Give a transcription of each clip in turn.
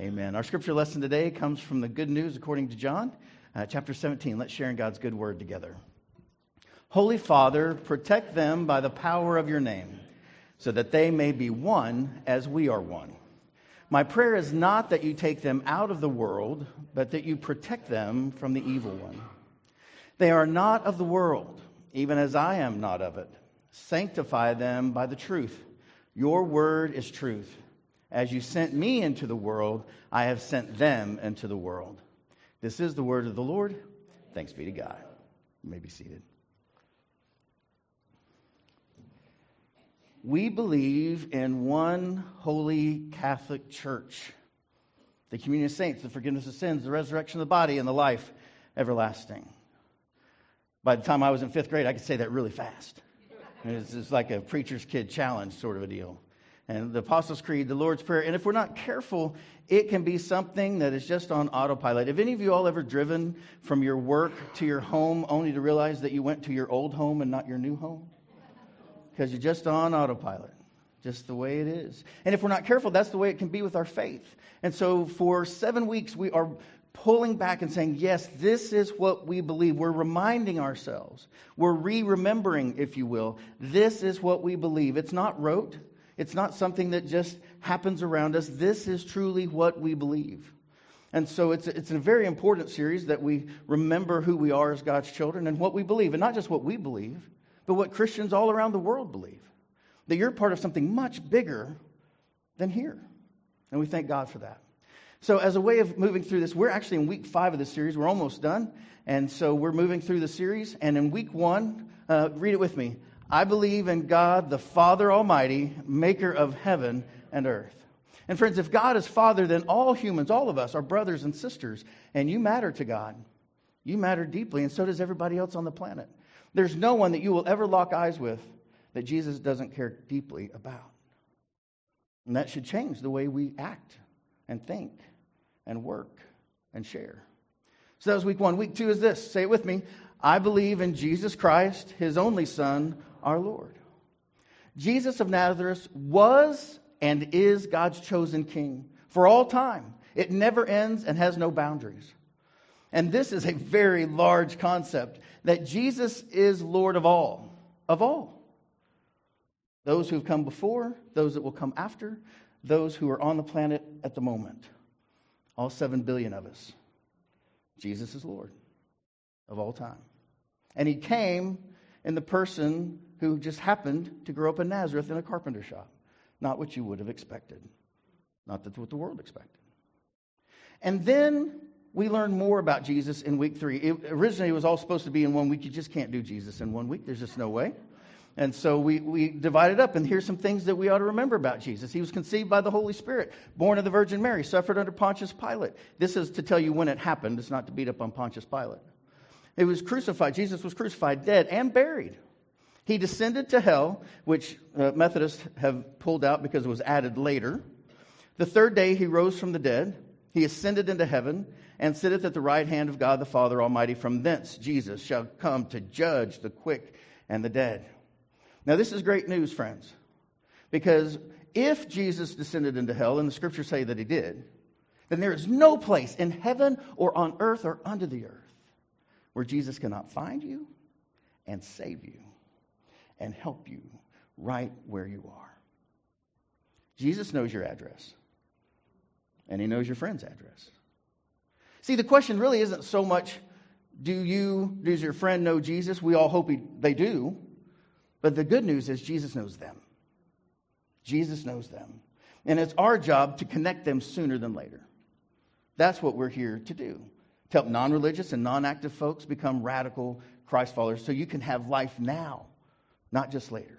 Amen. Our scripture lesson today comes from the good news according to John, chapter 17. Let's share in God's good word together. Holy Father, protect them by the power of your name, so that they may be one as we are one. My prayer is not that you take them out of the world, but that you protect them from the evil one. They are not of the world, even as I am not of it. Sanctify them by the truth. Your word is truth. As you sent me into the world, I have sent them into the world. This is the word of the Lord. Thanks be to God. You may be seated. We believe in one holy Catholic Church, the communion of saints, the forgiveness of sins, the resurrection of the body, and the life everlasting. By the time I was in fifth grade, I could say that really fast. It's just like a preacher's kid challenge sort of a deal. And the Apostles' Creed, the Lord's Prayer. And if we're not careful, it can be something that is just on autopilot. Have any of you all ever driven from your work to your home only to realize that you went to your old home and not your new home? Because you're just on autopilot, just the way it is. And if we're not careful, that's the way it can be with our faith. And so for 7 weeks, we are pulling back and saying, yes, this is what we believe. We're reminding ourselves. We're re-remembering, if you will. This is what we believe. It's not rote. It's not something that just happens around us. This is truly what we believe. And so it's a very important series that we remember who we are as God's children and what we believe. And not just what we believe, but what Christians all around the world believe. That you're part of something much bigger than here. And we thank God for that. So as a way of moving through this, we're actually in week 5 of the series. We're almost done. And so we're moving through the series. And in week 1, read it with me. I believe in God, the Father Almighty, maker of heaven and earth. And friends, if God is Father, then all humans, all of us, are brothers and sisters. And you matter to God. You matter deeply. And so does everybody else on the planet. There's no one that you will ever lock eyes with that Jesus doesn't care deeply about. And that should change the way we act and think and work and share. So that was week 1. Week 2 is this. Say it with me. I believe in Jesus Christ, his only Son, our Lord. Jesus of Nazareth was and is God's chosen King for all time. It never ends and has no boundaries. And this is a very large concept, that Jesus is Lord of all, Those who have come before, those that will come after, those who are on the planet at the moment. All 7 billion of us. Jesus is Lord of all time. And he came in the person who just happened to grow up in Nazareth in a carpenter shop. Not what you would have expected. Not what the world expected. And then we learn more about Jesus in week 3. Originally, it was all supposed to be in 1 week. You just can't do Jesus in 1 week. There's just no way. And so we divided up, and here's some things that we ought to remember about Jesus. He was conceived by the Holy Spirit, born of the Virgin Mary, suffered under Pontius Pilate. This is to tell you when it happened. It's not to beat up on Pontius Pilate. He was crucified. Jesus was crucified, dead, and buried. He descended to hell, which Methodists have pulled out because it was added later. The third day, he rose from the dead. He ascended into heaven and sitteth at the right hand of God the Father Almighty. From thence Jesus shall come to judge the quick and the dead. Now this is great news, friends, because if Jesus descended into hell, and the scriptures say that he did, then there is no place in heaven or on earth or under the earth where Jesus cannot find you and save you and help you right where you are. Jesus knows your address, and he knows your friend's address. See, the question really isn't so much, does your friend know Jesus? We all hope they do. But the good news is Jesus knows them. Jesus knows them. And it's our job to connect them sooner than later. That's what we're here to do. To help non-religious and non-active folks become radical Christ followers so you can have life now, not just later.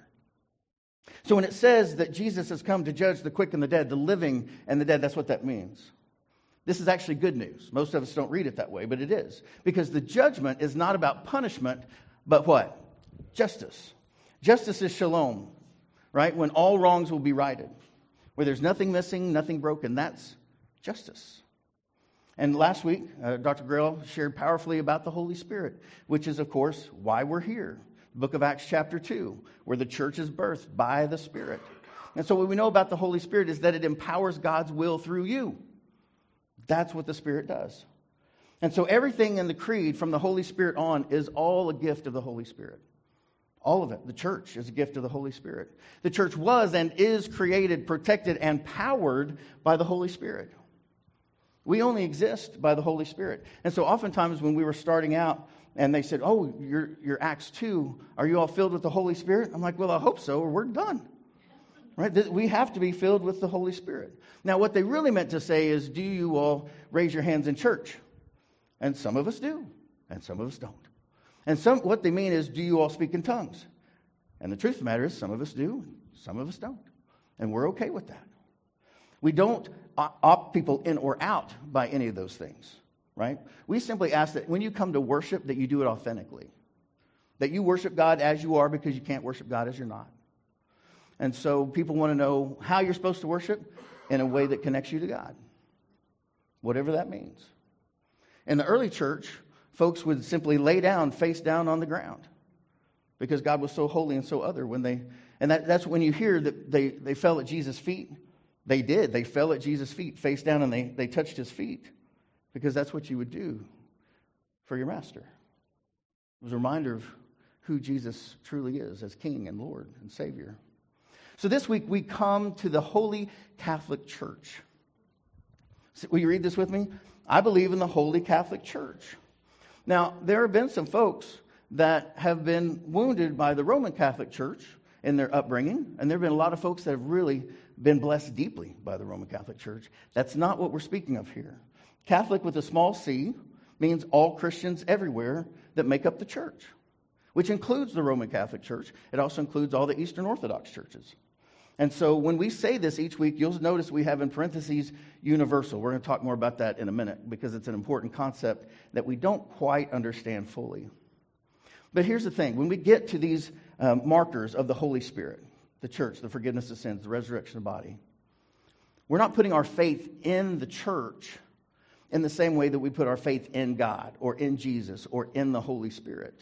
So when it says that Jesus has come to judge the quick and the dead, the living and the dead, that's what that means. This is actually good news. Most of us don't read it that way, but it is. Because the judgment is not about punishment, but what? Justice. Justice is shalom, right? When all wrongs will be righted. Where there's nothing missing, nothing broken. That's justice. And last week, Dr. Grail shared powerfully about the Holy Spirit, which is, of course, why we're here. The book of Acts chapter 2, where the church is birthed by the Spirit. And so what we know about the Holy Spirit is that it empowers God's will through you. That's what the Spirit does. And so everything in the creed from the Holy Spirit on is all a gift of the Holy Spirit. All of it. The church is a gift of the Holy Spirit. The church was and is created, protected, and powered by the Holy Spirit. We only exist by the Holy Spirit. And so oftentimes when we were starting out and they said, oh, you're Acts 2, are you all filled with the Holy Spirit? I'm like, well, I hope so, or we're done. Right? We have to be filled with the Holy Spirit. Now, what they really meant to say is, do you all raise your hands in church? And some of us do, and some of us don't. And what they mean is, do you all speak in tongues? And the truth of the matter is, some of us do, and some of us don't. And we're okay with that. We don't opt people in or out by any of those things, right? We simply ask that when you come to worship, that you do it authentically. That you worship God as you are, because you can't worship God as you're not. And so people want to know how you're supposed to worship in a way that connects you to God, whatever that means. In the early church, folks would simply lay down, face down on the ground, because God was so holy and so other. That's when you hear that they fell at Jesus' feet. They did. They fell at Jesus' feet, face down, and they touched his feet, because that's what you would do for your master. It was a reminder of who Jesus truly is as King and Lord and Savior. So this week we come to the Holy Catholic Church. Will you read this with me? I believe in the Holy Catholic Church. Now, there have been some folks that have been wounded by the Roman Catholic Church in their upbringing, and there have been a lot of folks that have really been blessed deeply by the Roman Catholic Church. That's not what we're speaking of here. Catholic with a small c means all Christians everywhere that make up the church, which includes the Roman Catholic Church. It also includes all the Eastern Orthodox churches. And so when we say this each week, you'll notice we have in parentheses universal. We're going to talk more about that in a minute, because it's an important concept that we don't quite understand fully. But here's the thing. When we get to these markers of the Holy Spirit, the church, the forgiveness of sins, the resurrection of the body, we're not putting our faith in the church in the same way that we put our faith in God or in Jesus or in the Holy Spirit.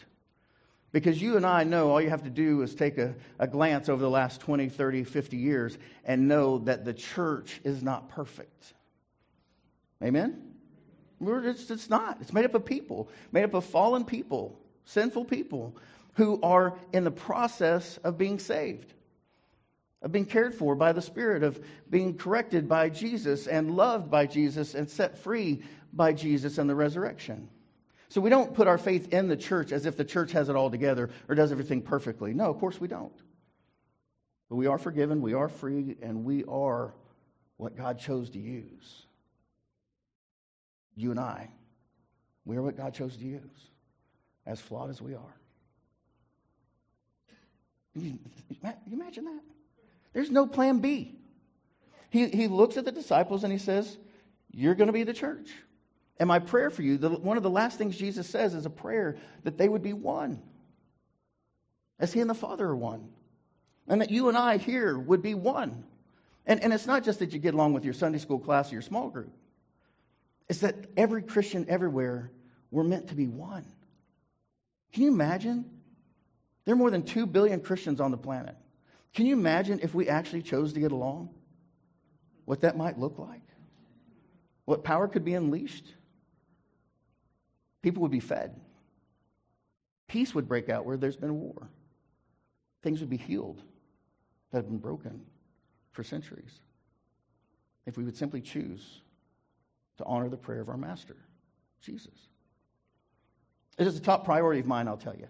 Because you and I know all you have to do is take a glance over the last 20, 30, 50 years and know that the church is not perfect. Amen? It's not. It's made up of people, made up of fallen people, sinful people who are in the process of being saved, of being cared for by the Spirit, of being corrected by Jesus and loved by Jesus and set free by Jesus and the resurrection. So we don't put our faith in the church as if the church has it all together or does everything perfectly. No, of course we don't. But we are forgiven, we are free, and we are what God chose to use. You and I, we are what God chose to use, as flawed as we are. You imagine that? There's no plan B. He looks at the disciples and he says, you're going to be the church. And my prayer for you, one of the last things Jesus says is a prayer that they would be one, as he and the Father are one, and that you and I here would be one. And it's not just that you get along with your Sunday school class or your small group. It's that every Christian everywhere, we're meant to be one. Can you imagine? There are more than 2 billion Christians on the planet. Can you imagine if we actually chose to get along? What that might look like? What power could be unleashed? People would be fed. Peace would break out where there's been war. Things would be healed that have been broken for centuries if we would simply choose to honor the prayer of our master, Jesus. It is the top priority of mine, I'll tell you.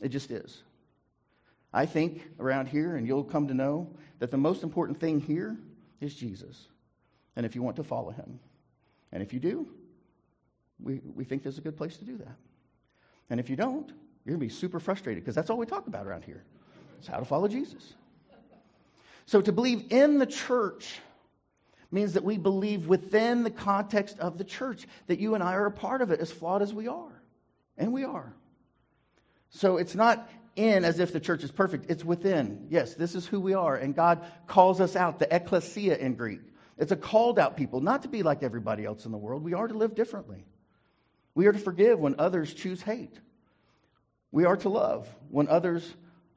It just is. I think around here, and you'll come to know, that the most important thing here is Jesus. And if you want to follow him. And if you do, we think this is a good place to do that. And if you don't, you're going to be super frustrated, because that's all we talk about around here. It's how to follow Jesus. So to believe in the church means that we believe within the context of the church, that you and I are a part of it, as flawed as we are. And we are. So it's not in as if the church is perfect. It's within. Yes, this is who we are. And God calls us out, the ecclesia in Greek. It's a called out people, not to be like everybody else in the world. We are to live differently. We are to forgive when others choose hate. We are to love when others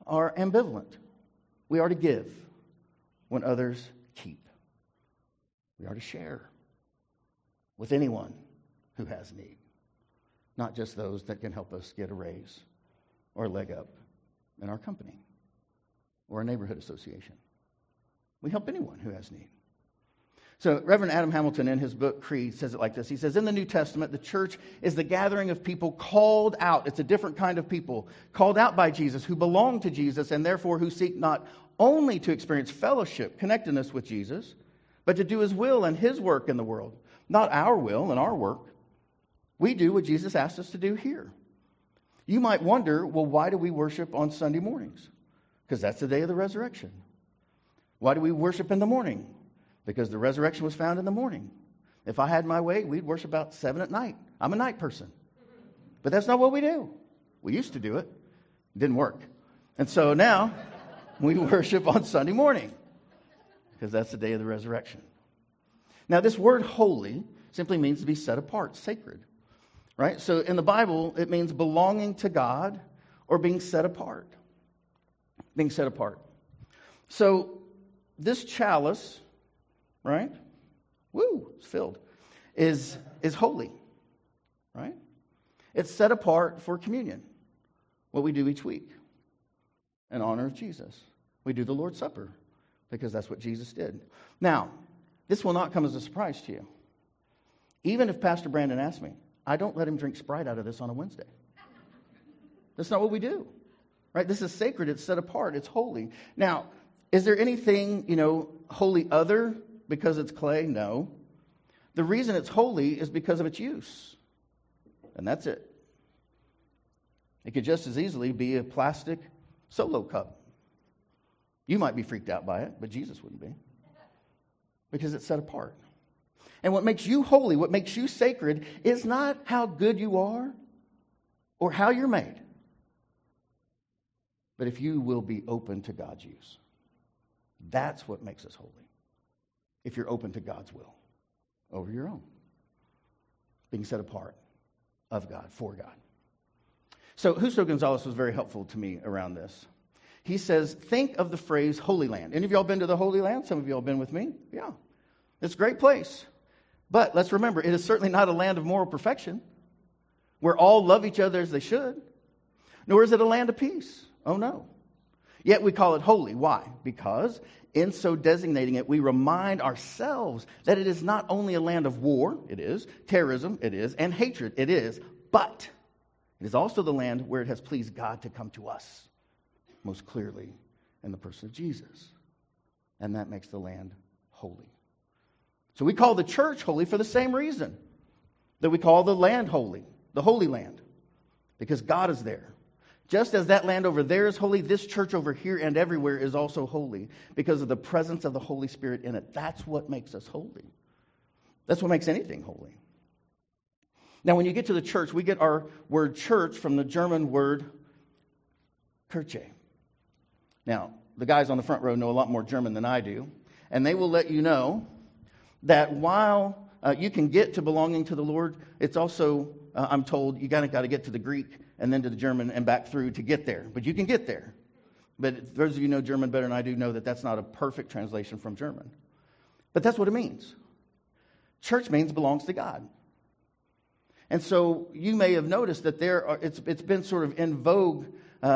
are ambivalent. We are to give when others keep. We are to share with anyone who has need, not just those that can help us get a raise or a leg up in our company or a neighborhood association. We help anyone who has need. So Reverend Adam Hamilton, in his book Creed, says it like this. He says, in the New Testament, the church is the gathering of people called out. It's a different kind of people called out by Jesus, who belong to Jesus, and therefore who seek not only to experience fellowship, connectedness with Jesus, but to do his will and his work in the world. Not our will and our work. We do what Jesus asked us to do here. You might wonder, well, why do we worship on Sunday mornings? Because that's the day of the resurrection. Why do we worship in the morning? Because the resurrection was found in the morning. If I had my way, we'd worship about 7 at night. I'm a night person. But that's not what we do. We used to do it. It didn't work. And so now we worship on Sunday morning, because that's the day of the resurrection. Now, this word holy simply means to be set apart, sacred, right? So in the Bible, it means belonging to God or being set apart. Being set apart. So this chalice, right? Woo, it's filled. Is holy, right? It's set apart for communion, what we do each week in honor of Jesus. We do the Lord's Supper because that's what Jesus did. Now, this will not come as a surprise to you. Even if Pastor Brandon asked me, I don't let him drink Sprite out of this on a Wednesday. That's not what we do, right? This is sacred. It's set apart. It's holy. Now, is there anything, holy other because it's clay? No. The reason it's holy is because of its use. And that's it. It could just as easily be a plastic Solo cup. You might be freaked out by it, but Jesus wouldn't be, because it's set apart. And what makes you holy, what makes you sacred, is not how good you are or how you're made, but if you will be open to God's use. That's what makes us holy, if you're open to God's will over your own, being set apart of God, for God. So Justo Gonzalez was very helpful to me around this. He says, think of the phrase Holy Land. Any of y'all been to the Holy Land? Some of y'all been with me? Yeah. It's a great place. But let's remember, it is certainly not a land of moral perfection, where all love each other as they should, nor is it a land of peace. Oh, no. Yet we call it holy. Why? Because in so designating it, we remind ourselves that it is not only a land of war, it is, terrorism, it is, and hatred, it is, but it is also the land where it has pleased God to come to us, most clearly in the person of Jesus. And that makes the land holy. So we call the church holy for the same reason that we call the land holy, the Holy Land, because God is there. Just as that land over there is holy, this church over here and everywhere is also holy because of the presence of the Holy Spirit in it. That's what makes us holy. That's what makes anything holy. Now, when you get to the church, we get our word church from the German word Kirche. Now, the guys on the front row know a lot more German than I do, and they will let you know that while you can get to belonging to the Lord, it's also, I'm told, you got to get to the Greek and then to the German and back through to get there. But you can get there. But those of you who know German better than I do know that that's not a perfect translation from German. But that's what it means. Church means belongs to God. And so you may have noticed that it's been sort of in vogue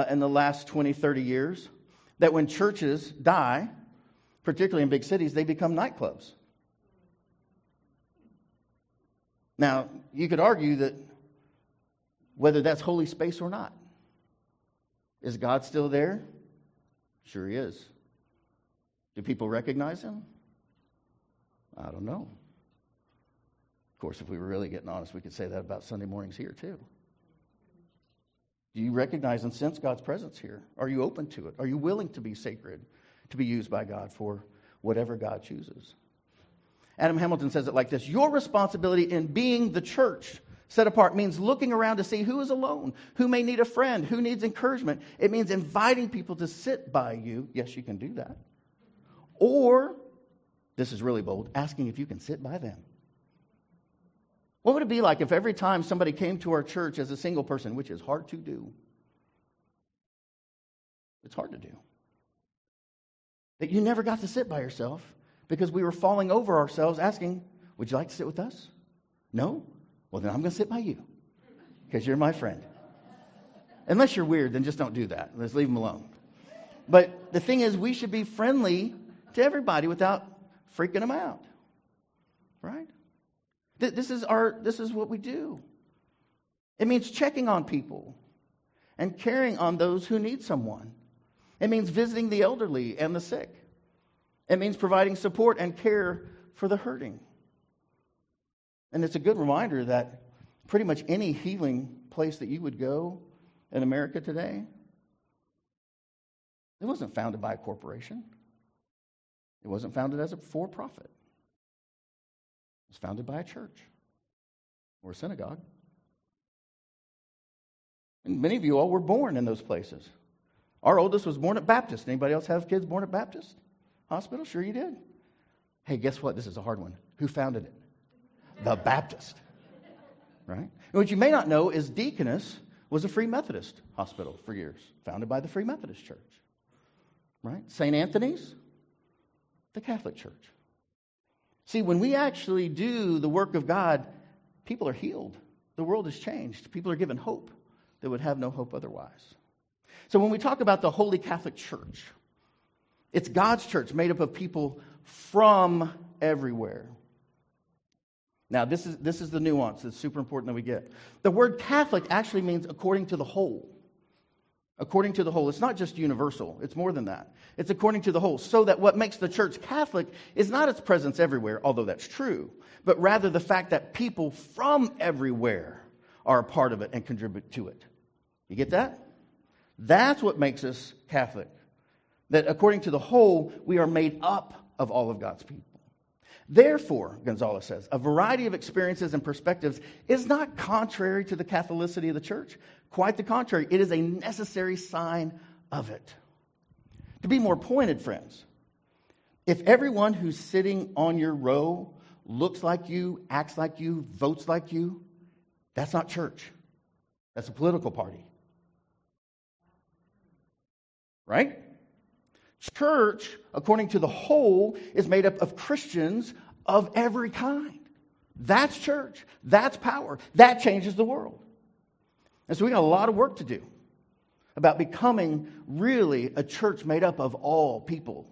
in the last 20, 30 years, that when churches die, particularly in big cities, they become nightclubs. Now, you could argue that whether that's holy space or not. Is God still there? Sure he is. Do people recognize him? I don't know. Of course, if we were really getting honest, we could say that about Sunday mornings here too. Do you recognize and sense God's presence here? Are you open to it? Are you willing to be sacred, to be used by God for whatever God chooses? Adam Hamilton says it like this. Your responsibility in being the church set apart means looking around to see who is alone, who may need a friend, who needs encouragement. It means inviting people to sit by you. Yes, you can do that. Or, this is really bold, asking if you can sit by them. What would it be like if every time somebody came to our church as a single person, which is hard to do, it's hard to do, that you never got to sit by yourself because we were falling over ourselves asking, would you like to sit with us? No? Well, then I'm going to sit by you because you're my friend. Unless you're weird, then just don't do that. Let's leave them alone. But the thing is, we should be friendly to everybody without freaking them out, right? This is what we do. It means checking on people and caring on those who need someone. It means visiting the elderly and the sick. It means providing support and care for the hurting. And it's a good reminder that pretty much any healing place that you would go in America today, it wasn't founded by a corporation. It wasn't founded as a for-profit. It was founded by a church or a synagogue. And many of you all were born in those places. Our oldest was born at Baptist. Anybody else have kids born at Baptist Hospital? Sure you did. Hey, guess what? This is a hard one. Who founded it? The Baptist. Right? And what you may not know is Deaconess was a Free Methodist hospital for years, founded by the Free Methodist Church. Right? St. Anthony's, the Catholic Church. See, when we actually do the work of God, people are healed. The world is changed. People are given hope that would have no hope otherwise. So when we talk about the Holy Catholic Church, it's God's church made up of people from everywhere. Now, this is the nuance that's super important that we get. The word Catholic actually means according to the whole. According to the whole. It's not just universal. It's more than that. It's according to the whole. So that what makes the church Catholic is not its presence everywhere, although that's true, but rather the fact that people from everywhere are a part of it and contribute to it. You get that? That's what makes us Catholic. That according to the whole, we are made up of all of God's people. Therefore, Gonzalez says, a variety of experiences and perspectives is not contrary to the Catholicity of the church. Quite the contrary. It is a necessary sign of it. To be more pointed, friends, if everyone who's sitting on your row looks like you, acts like you, votes like you, that's not church. That's a political party. Right? Church, according to the whole, is made up of Christians of every kind. That's church. That's power. That changes the world. And so we got a lot of work to do about becoming really a church made up of all people.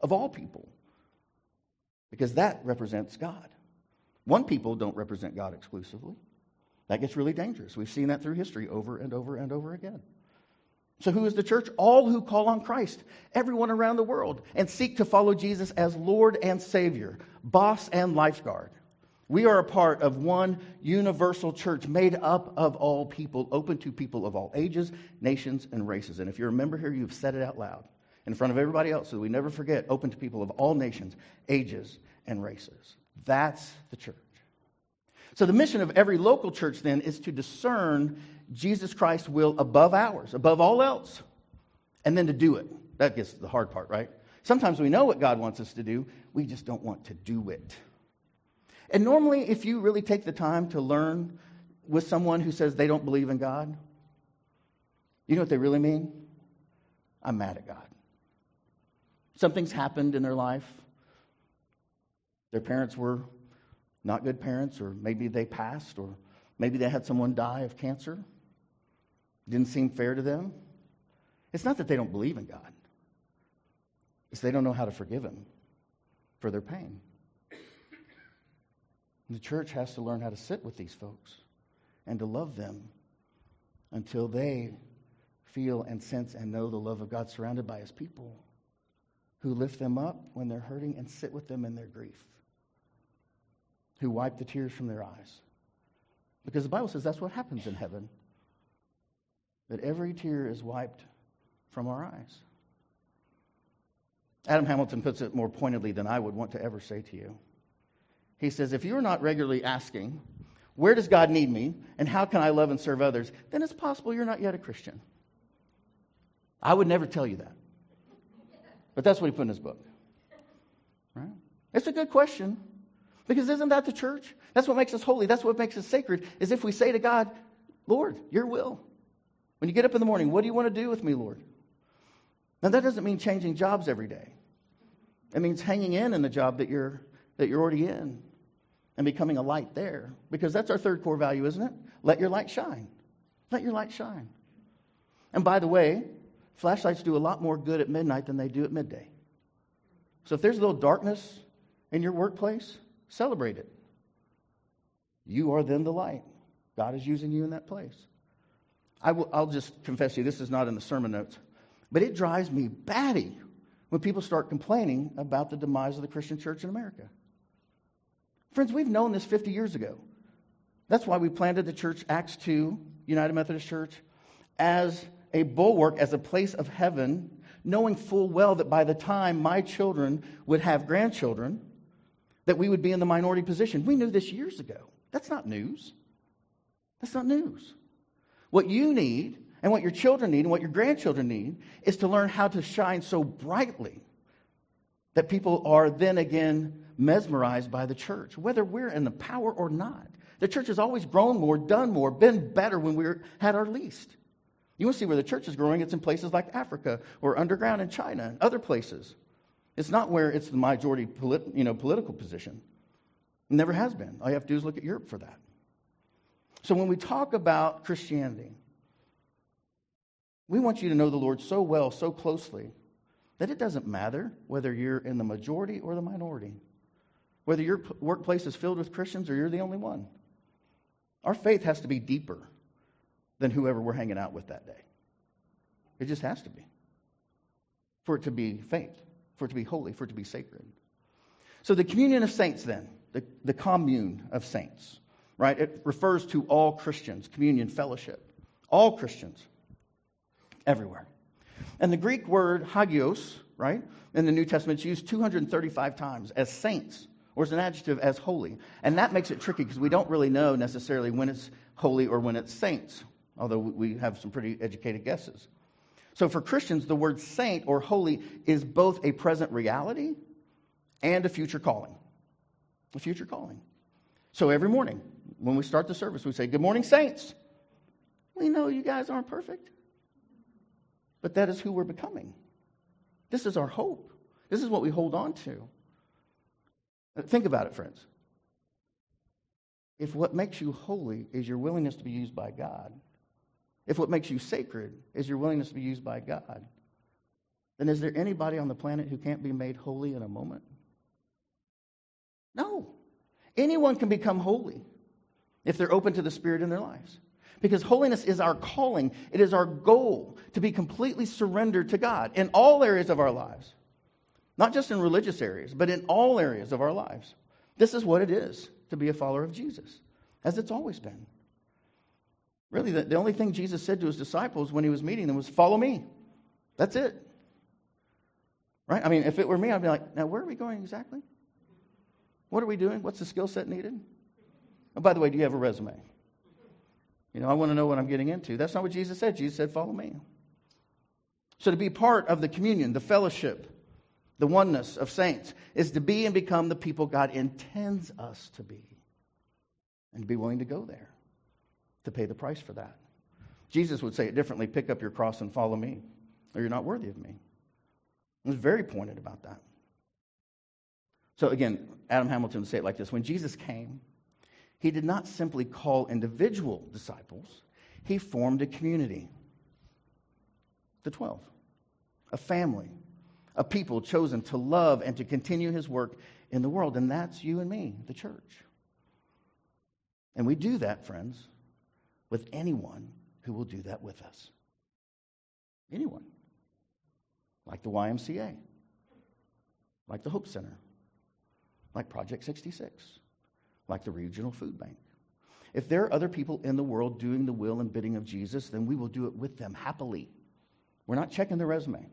Of all people. Because that represents God. One people don't represent God exclusively. That gets really dangerous. We've seen that through history over and over and over again. So who is the church? All who call on Christ, everyone around the world, and seek to follow Jesus as Lord and Savior, boss and lifeguard. We are a part of one universal church made up of all people, open to people of all ages, nations, and races. And if you're a member here, you've said it out loud in front of everybody else so we never forget, open to people of all nations, ages, and races. That's the church. So the mission of every local church then is to discern Jesus Christ's will above ours, above all else, and then to do it. That gets the hard part, right? Sometimes we know what God wants us to do, we just don't want to do it. And normally, if you really take the time to learn with someone who says they don't believe in God, you know what they really mean? I'm mad at God. Something's happened in their life. Their parents were not good parents, or maybe they passed, or maybe they had someone die of cancer. Didn't seem fair to them. It's not that they don't believe in God. It's they don't know how to forgive Him for their pain. And the church has to learn how to sit with these folks and to love them until they feel and sense and know the love of God surrounded by His people who lift them up when they're hurting and sit with them in their grief, who wipe the tears from their eyes. Because the Bible says that's what happens in heaven. That every tear is wiped from our eyes. Adam Hamilton puts it more pointedly than I would want to ever say to you. He says, if you're not regularly asking, where does God need me and how can I love and serve others, then it's possible you're not yet a Christian. I would never tell you that. But that's what he put in his book. Right? It's a good question. Because isn't that the church? That's what makes us holy. That's what makes us sacred, is if we say to God, Lord, your will. When you get up in the morning, what do you want to do with me, Lord? Now, that doesn't mean changing jobs every day. It means hanging in the job that you're already in. and becoming a light there, because that's our third core value, isn't it? Let your light shine. Let your light shine. And by the way, flashlights do a lot more good at midnight than they do at midday. So if there's a little darkness in your workplace, celebrate it. You are then the light. God is using you in that place. I'll just confess to you, this is not in the sermon notes, but it drives me batty when people start complaining about the demise of the Christian church in America. Friends, we've known this 50 years ago. That's why we planted the church, Acts 2, United Methodist Church, as a bulwark, as a place of heaven, knowing full well that by the time my children would have grandchildren, that we would be in the minority position. We knew this years ago. That's not news. That's not news. What you need and what your children need and what your grandchildren need is to learn how to shine so brightly that people are then again mesmerized by the church, whether we're in the power or not. The church has always grown more, done more, been better when we had our least. You want to see where the church is growing? It's in places like Africa or underground in China and other places. It's not where it's the majority political position. It never has been. All you have to do is look at Europe for that. So when we talk about Christianity, we want you to know the Lord so well, so closely, that it doesn't matter whether you're in the majority or the minority, whether your workplace is filled with Christians or you're the only one. Our faith has to be deeper than whoever we're hanging out with that day. It just has to be. For it to be faith, for it to be holy, for it to be sacred. So the communion of saints then, the commune of saints, right? It refers to all Christians, communion, fellowship, all Christians, everywhere. And the Greek word hagios, right, in the New Testament is used 235 times as saints, or as an adjective as holy. And that makes it tricky because we don't really know necessarily when it's holy or when it's saints, although we have some pretty educated guesses. So for Christians, the word saint or holy is both a present reality and a future calling. A future calling. So every morning when we start the service, we say, "Good morning, saints." We know you guys aren't perfect, but that is who we're becoming. This is our hope. This is what we hold on to. Think about it, friends. If what makes you holy is your willingness to be used by God, if what makes you sacred is your willingness to be used by God, then is there anybody on the planet who can't be made holy in a moment? No. Anyone can become holy if they're open to the Spirit in their lives. Because holiness is our calling. It is our goal to be completely surrendered to God in all areas of our lives. Not just in religious areas, but in all areas of our lives. This is what it is to be a follower of Jesus, as it's always been. Really, the only thing Jesus said to his disciples when he was meeting them was, "Follow me." That's it. Right? I mean, if it were me, I'd be like, "Now, where are we going exactly? What are we doing? What's the skill set needed? And by the way, do you have a resume? You know, I want to know what I'm getting into." That's not what Jesus said. Jesus said, "Follow me." So to be part of the communion, the fellowship, the oneness of saints is to be and become the people God intends us to be, and to be willing to go there, to pay the price for that. Jesus would say it differently: "Pick up your cross and follow me, or you're not worthy of me." He was very pointed about that. So again, Adam Hamilton would say it like this: when Jesus came, he did not simply call individual disciples, he formed a community, the 12, a family, a people chosen to love and to continue his work in the world. And that's you and me, the church. And we do that, friends, with anyone who will do that with us. Anyone. Like the YMCA. Like the Hope Center. Like Project 66. Like the Regional Food Bank. If there are other people in the world doing the will and bidding of Jesus, then we will do it with them happily. We're not checking their resume.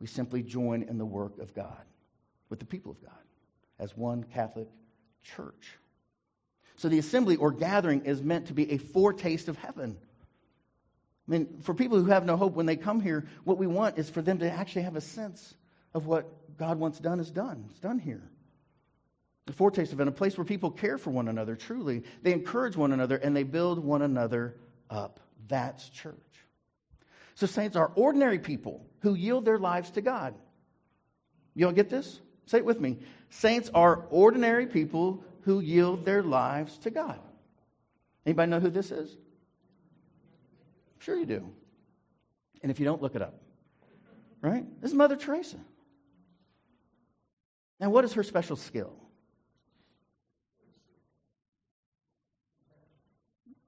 We simply join in the work of God with the people of God as one Catholic church. So the assembly or gathering is meant to be a foretaste of heaven. I mean, for people who have no hope, when they come here, what we want is for them to actually have a sense of what God wants done is done. It's done here. A foretaste of heaven, a place where people care for one another truly. They encourage one another and they build one another up. That's church. So saints are ordinary people who yield their lives to God. You all get this? Say it with me. Saints are ordinary people who yield their lives to God. Anybody know who this is? I'm sure you do. And if you don't, look it up. Right? This is Mother Teresa. Now, what is her special skill?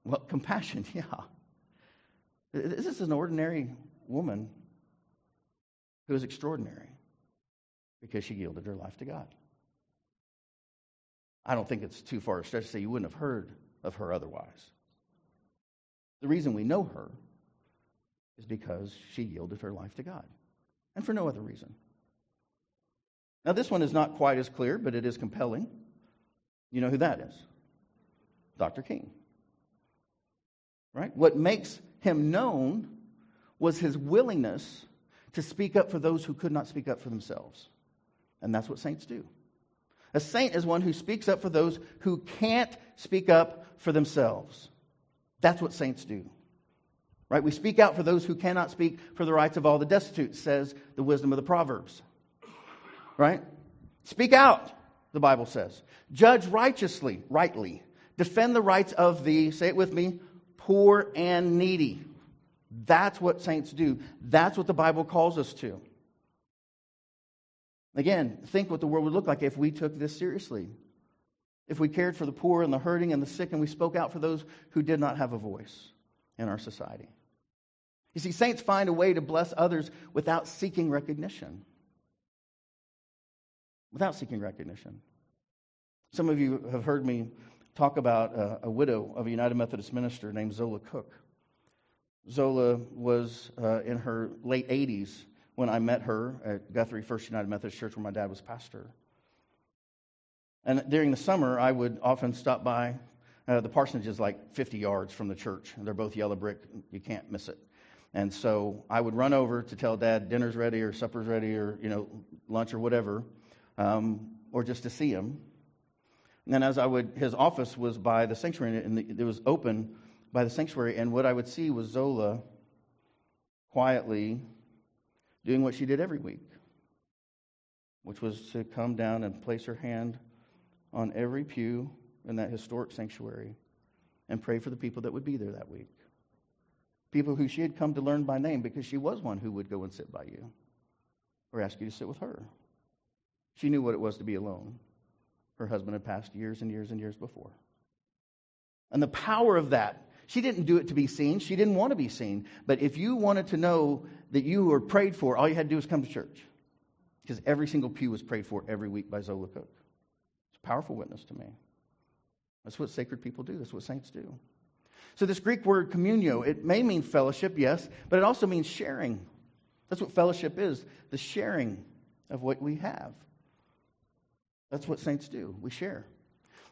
Well, compassion, yeah. This is an ordinary woman who is extraordinary because she yielded her life to God. I don't think it's too far a stretch to say you wouldn't have heard of her otherwise. The reason we know her is because she yielded her life to God, and for no other reason. Now, this one is not quite as clear, but it is compelling. You know who that is? Dr. King. Right? What makes him known was his willingness to speak up for those who could not speak up for themselves. And that's what saints do. A saint is one who speaks up for those who can't speak up for themselves. That's what saints do. Right? We speak out for those who cannot speak for the rights of all the destitute, says the wisdom of the Proverbs. Right? Speak out, the Bible says. Judge righteously, rightly. Defend the rights of the, say it with me, poor and needy. That's what saints do. That's what the Bible calls us to. Again, think what the world would look like if we took this seriously. If we cared for the poor and the hurting and the sick, and we spoke out for those who did not have a voice in our society. You see, saints find a way to bless others without seeking recognition. Without seeking recognition. Some of you have heard me talk about a widow of a United Methodist minister named Zola Cook. Zola was in her late 80s when I met her at Guthrie First United Methodist Church, where my dad was pastor. And during the summer, I would often stop by. The parsonage is like 50 yards from the church, and they're both yellow brick. You can't miss it. And so I would run over to tell Dad dinner's ready or supper's ready or, you know, lunch or whatever, or just to see him. And as I would, his office was by the sanctuary, and it was open by the sanctuary. And what I would see was Zola quietly doing what she did every week, which was to come down and place her hand on every pew in that historic sanctuary and pray for the people that would be there that week. People who she had come to learn by name, because she was one who would go and sit by you or ask you to sit with her. She knew what it was to be alone. Her husband had passed years and years and years before. And the power of that, she didn't do it to be seen. She didn't want to be seen. But if you wanted to know that you were prayed for, all you had to do was come to church. Because every single pew was prayed for every week by Zola Cook. It's a powerful witness to me. That's what sacred people do. That's what saints do. So this Greek word communio, it may mean fellowship, yes, but it also means sharing. That's what fellowship is, the sharing of what we have. That's what saints do. We share.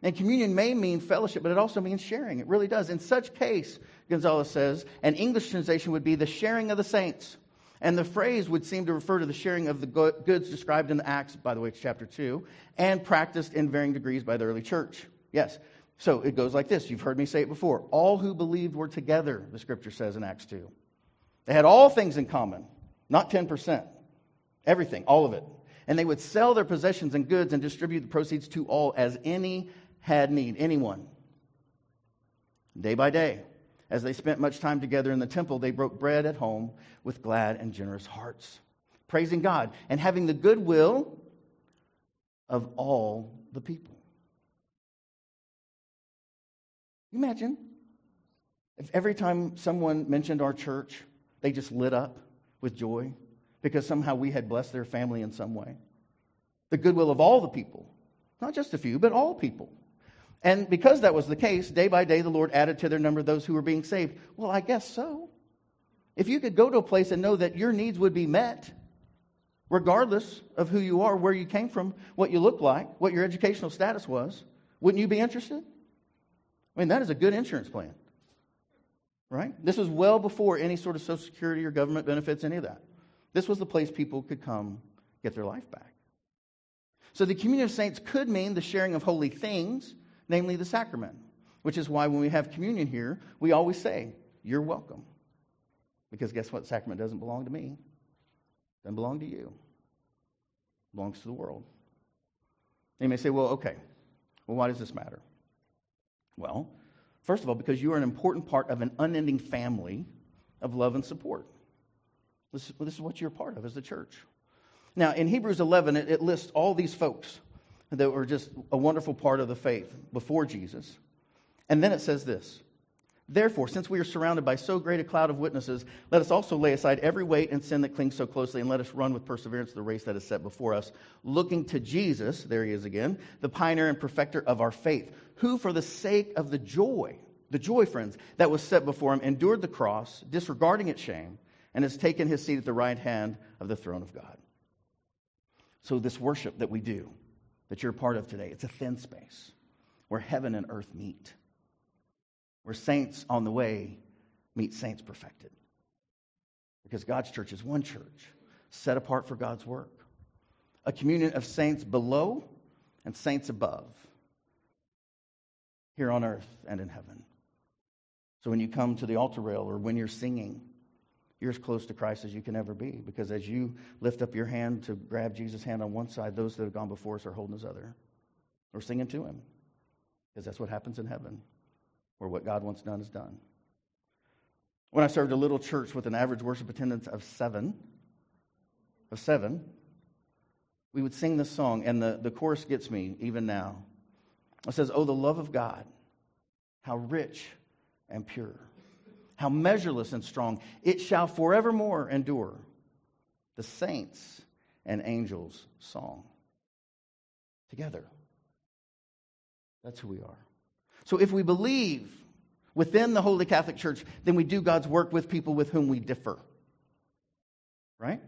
And communion may mean fellowship, but it also means sharing. It really does. In such case, Gonzalez says, an English translation would be the sharing of the saints. And the phrase would seem to refer to the sharing of the goods described in the Acts, by the way, it's chapter 2, and practiced in varying degrees by the early church. Yes. So it goes like this. You've heard me say it before. All who believed were together, the scripture says in Acts 2. They had all things in common, not 10%. Everything, all of it. And they would sell their possessions and goods and distribute the proceeds to all as any had need, anyone. Day by day, as they spent much time together in the temple, they broke bread at home with glad and generous hearts, praising God and having the goodwill of all the people. Imagine if every time someone mentioned our church, they just lit up with joy, because somehow we had blessed their family in some way. The goodwill of all the people, not just a few, but all people. And because that was the case, day by day, the Lord added to their number those who were being saved. Well, I guess so. If you could go to a place and know that your needs would be met, regardless of who you are, where you came from, what you look like, what your educational status was, wouldn't you be interested? I mean, that is a good insurance plan, right? This was well before any sort of Social Security or government benefits, any of that. This was the place people could come get their life back. So the communion of saints could mean the sharing of holy things, namely the sacrament, which is why when we have communion here, we always say, you're welcome. Because guess what? Sacrament doesn't belong to me. It doesn't belong to you. It belongs to the world. And you may say, well, okay, Well, why does this matter? Well, first of all, because you are an important part of an unending family of love and support. This is what you're part of as the church. Now, in Hebrews 11, it lists all these folks that were just a wonderful part of the faith before Jesus. And then it says this: therefore, since we are surrounded by so great a cloud of witnesses, let us also lay aside every weight and sin that clings so closely, and let us run with perseverance the race that is set before us, looking to Jesus, there he is again, the pioneer and perfecter of our faith, who for the sake of the joy, friends, that was set before him, endured the cross, disregarding its shame, and has taken his seat at the right hand of the throne of God. So this worship that we do, that you're a part of today, it's a thin space where heaven and earth meet, where saints on the way meet saints perfected. Because God's church is one church set apart for God's work. A communion of saints below and saints above, here on earth and in heaven. So when you come to the altar rail or when you're singing, you're as close to Christ as you can ever be. Because as you lift up your hand to grab Jesus' hand on one side, those that have gone before us are holding his other. We're singing to him. Because that's what happens in heaven, where what God wants done is done. When I served a little church with an average worship attendance of seven, we would sing this song, and the chorus gets me even now. It says, "Oh, the love of God, how rich and pure, how measureless and strong, it shall forevermore endure, the saints' and angels' song." Together. That's who we are. So if we believe within the Holy Catholic Church, then we do God's work with people with whom we differ. Right?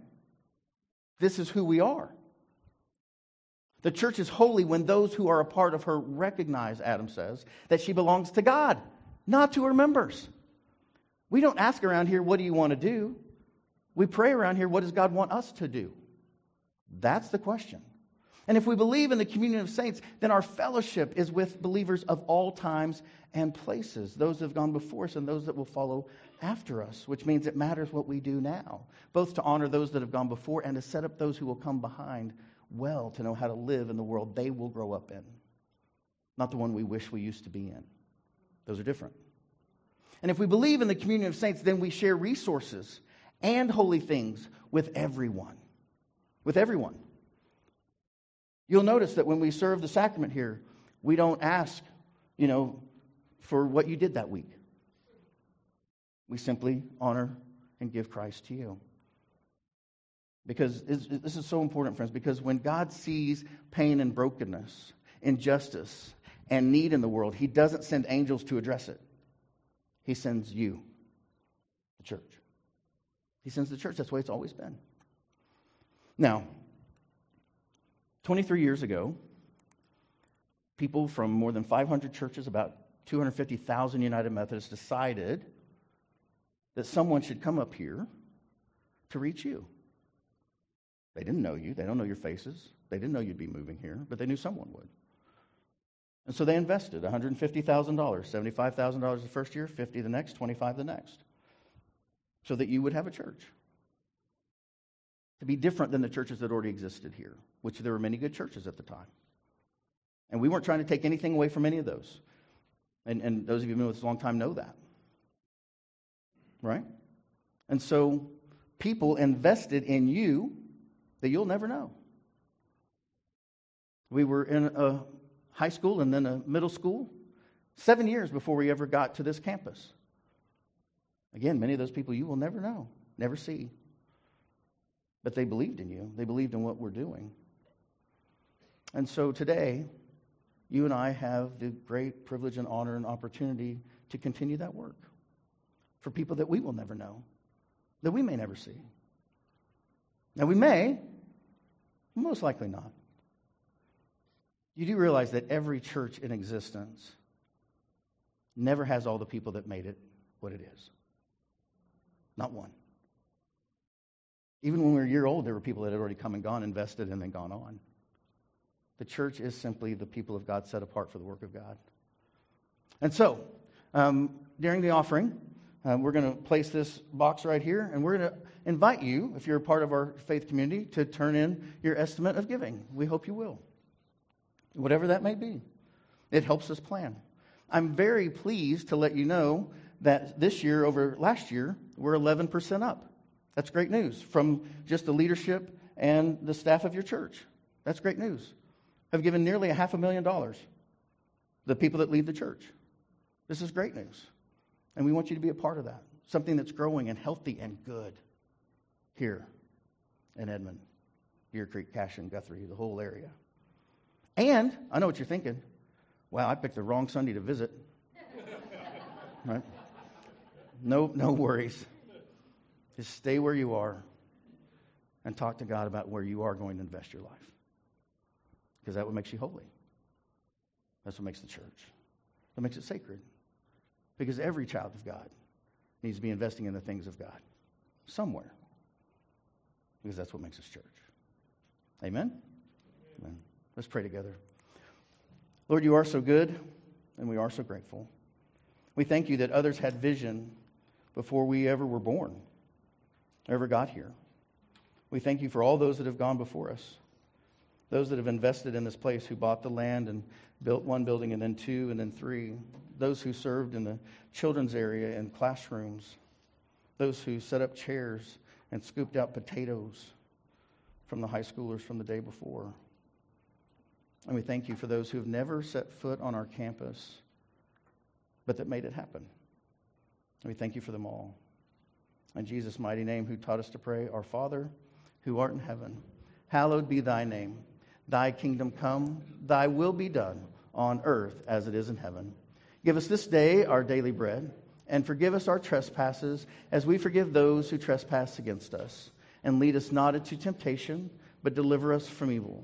This is who we are. The church is holy when those who are a part of her recognize, Adam says, that she belongs to God, not to her members. We don't ask around here, what do you want to do? We pray around here, what does God want us to do? That's the question. And if we believe in the communion of saints, then our fellowship is with believers of all times and places, those that have gone before us and those that will follow after us, which means it matters what we do now, both to honor those that have gone before and to set up those who will come behind well, to know how to live in the world they will grow up in, not the one we wish we used to be in. Those are different. And if we believe in the communion of saints, then we share resources and holy things with everyone. With everyone. You'll notice that when we serve the sacrament here, we don't ask, for what you did that week. We simply honor and give Christ to you. Because this is so important, friends, because when God sees pain and brokenness, injustice, and need in the world, he doesn't send angels to address it. He sends you, the church. He sends the church. That's the way it's always been. Now, 23 years ago, people from more than 500 churches, about 250,000 United Methodists, decided that someone should come up here to reach you. They didn't know you. They don't know your faces. They didn't know you'd be moving here, but they knew someone would. And so they invested $150,000, $75,000 the first year, $50,000 the next, $25,000 the next, so that you would have a church. To be different than the churches that already existed here, which there were many good churches at the time. And we weren't trying to take anything away from any of those. And those of you who've been with us a long time know that. Right? And so people invested in you that you'll never know. We were in a high school and then a middle school 7 years before we ever got to this campus. Again, many of those people you will never know, never see. But they believed in you. They believed in what we're doing. And so today, you and I have the great privilege and honor and opportunity to continue that work for people that we will never know, that we may never see. Now, we may, most likely not. You do realize that every church in existence never has all the people that made it what it is. Not one. Even when we were a year old, there were people that had already come and gone, invested, and then gone on. The church is simply the people of God set apart for the work of God. And so, during the offering, we're going to place this box right here, and we're going to invite you, if you're a part of our faith community, to turn in your estimate of giving. We hope you will, whatever that may be. It helps us plan. I'm very pleased to let you know that this year over last year, we're 11% up. That's great news from just the leadership and the staff of your church. That's great news. I've given nearly $500,000 to the people that lead the church. This is great news. And we want you to be a part of that. Something that's growing and healthy and good here in Edmond, Deer Creek, Cashin, Guthrie, the whole area. And I know what you're thinking. Wow, I picked the wrong Sunday to visit. Right? No worries. Just stay where you are and talk to God about where you are going to invest your life. Because that what makes you holy. That's what makes the church. That makes it sacred. Because every child of God needs to be investing in the things of God somewhere. Because that's what makes us church. Amen? Amen. Let's pray together. Lord, you are so good, and we are so grateful. We thank you that others had vision before we ever were born, ever got here. We thank you for all those that have gone before us, those that have invested in this place, who bought the land and built one building and then two and then three, those who served in the children's area and classrooms, those who set up chairs and scooped out potatoes from the high schoolers from the day before. And we thank you for those who have never set foot on our campus, but that made it happen. And we thank you for them all. In Jesus' mighty name, who taught us to pray, our Father, who art in heaven, hallowed be thy name. Thy kingdom come, thy will be done on earth as it is in heaven. Give us this day our daily bread, and forgive us our trespasses as we forgive those who trespass against us. And lead us not into temptation, but deliver us from evil.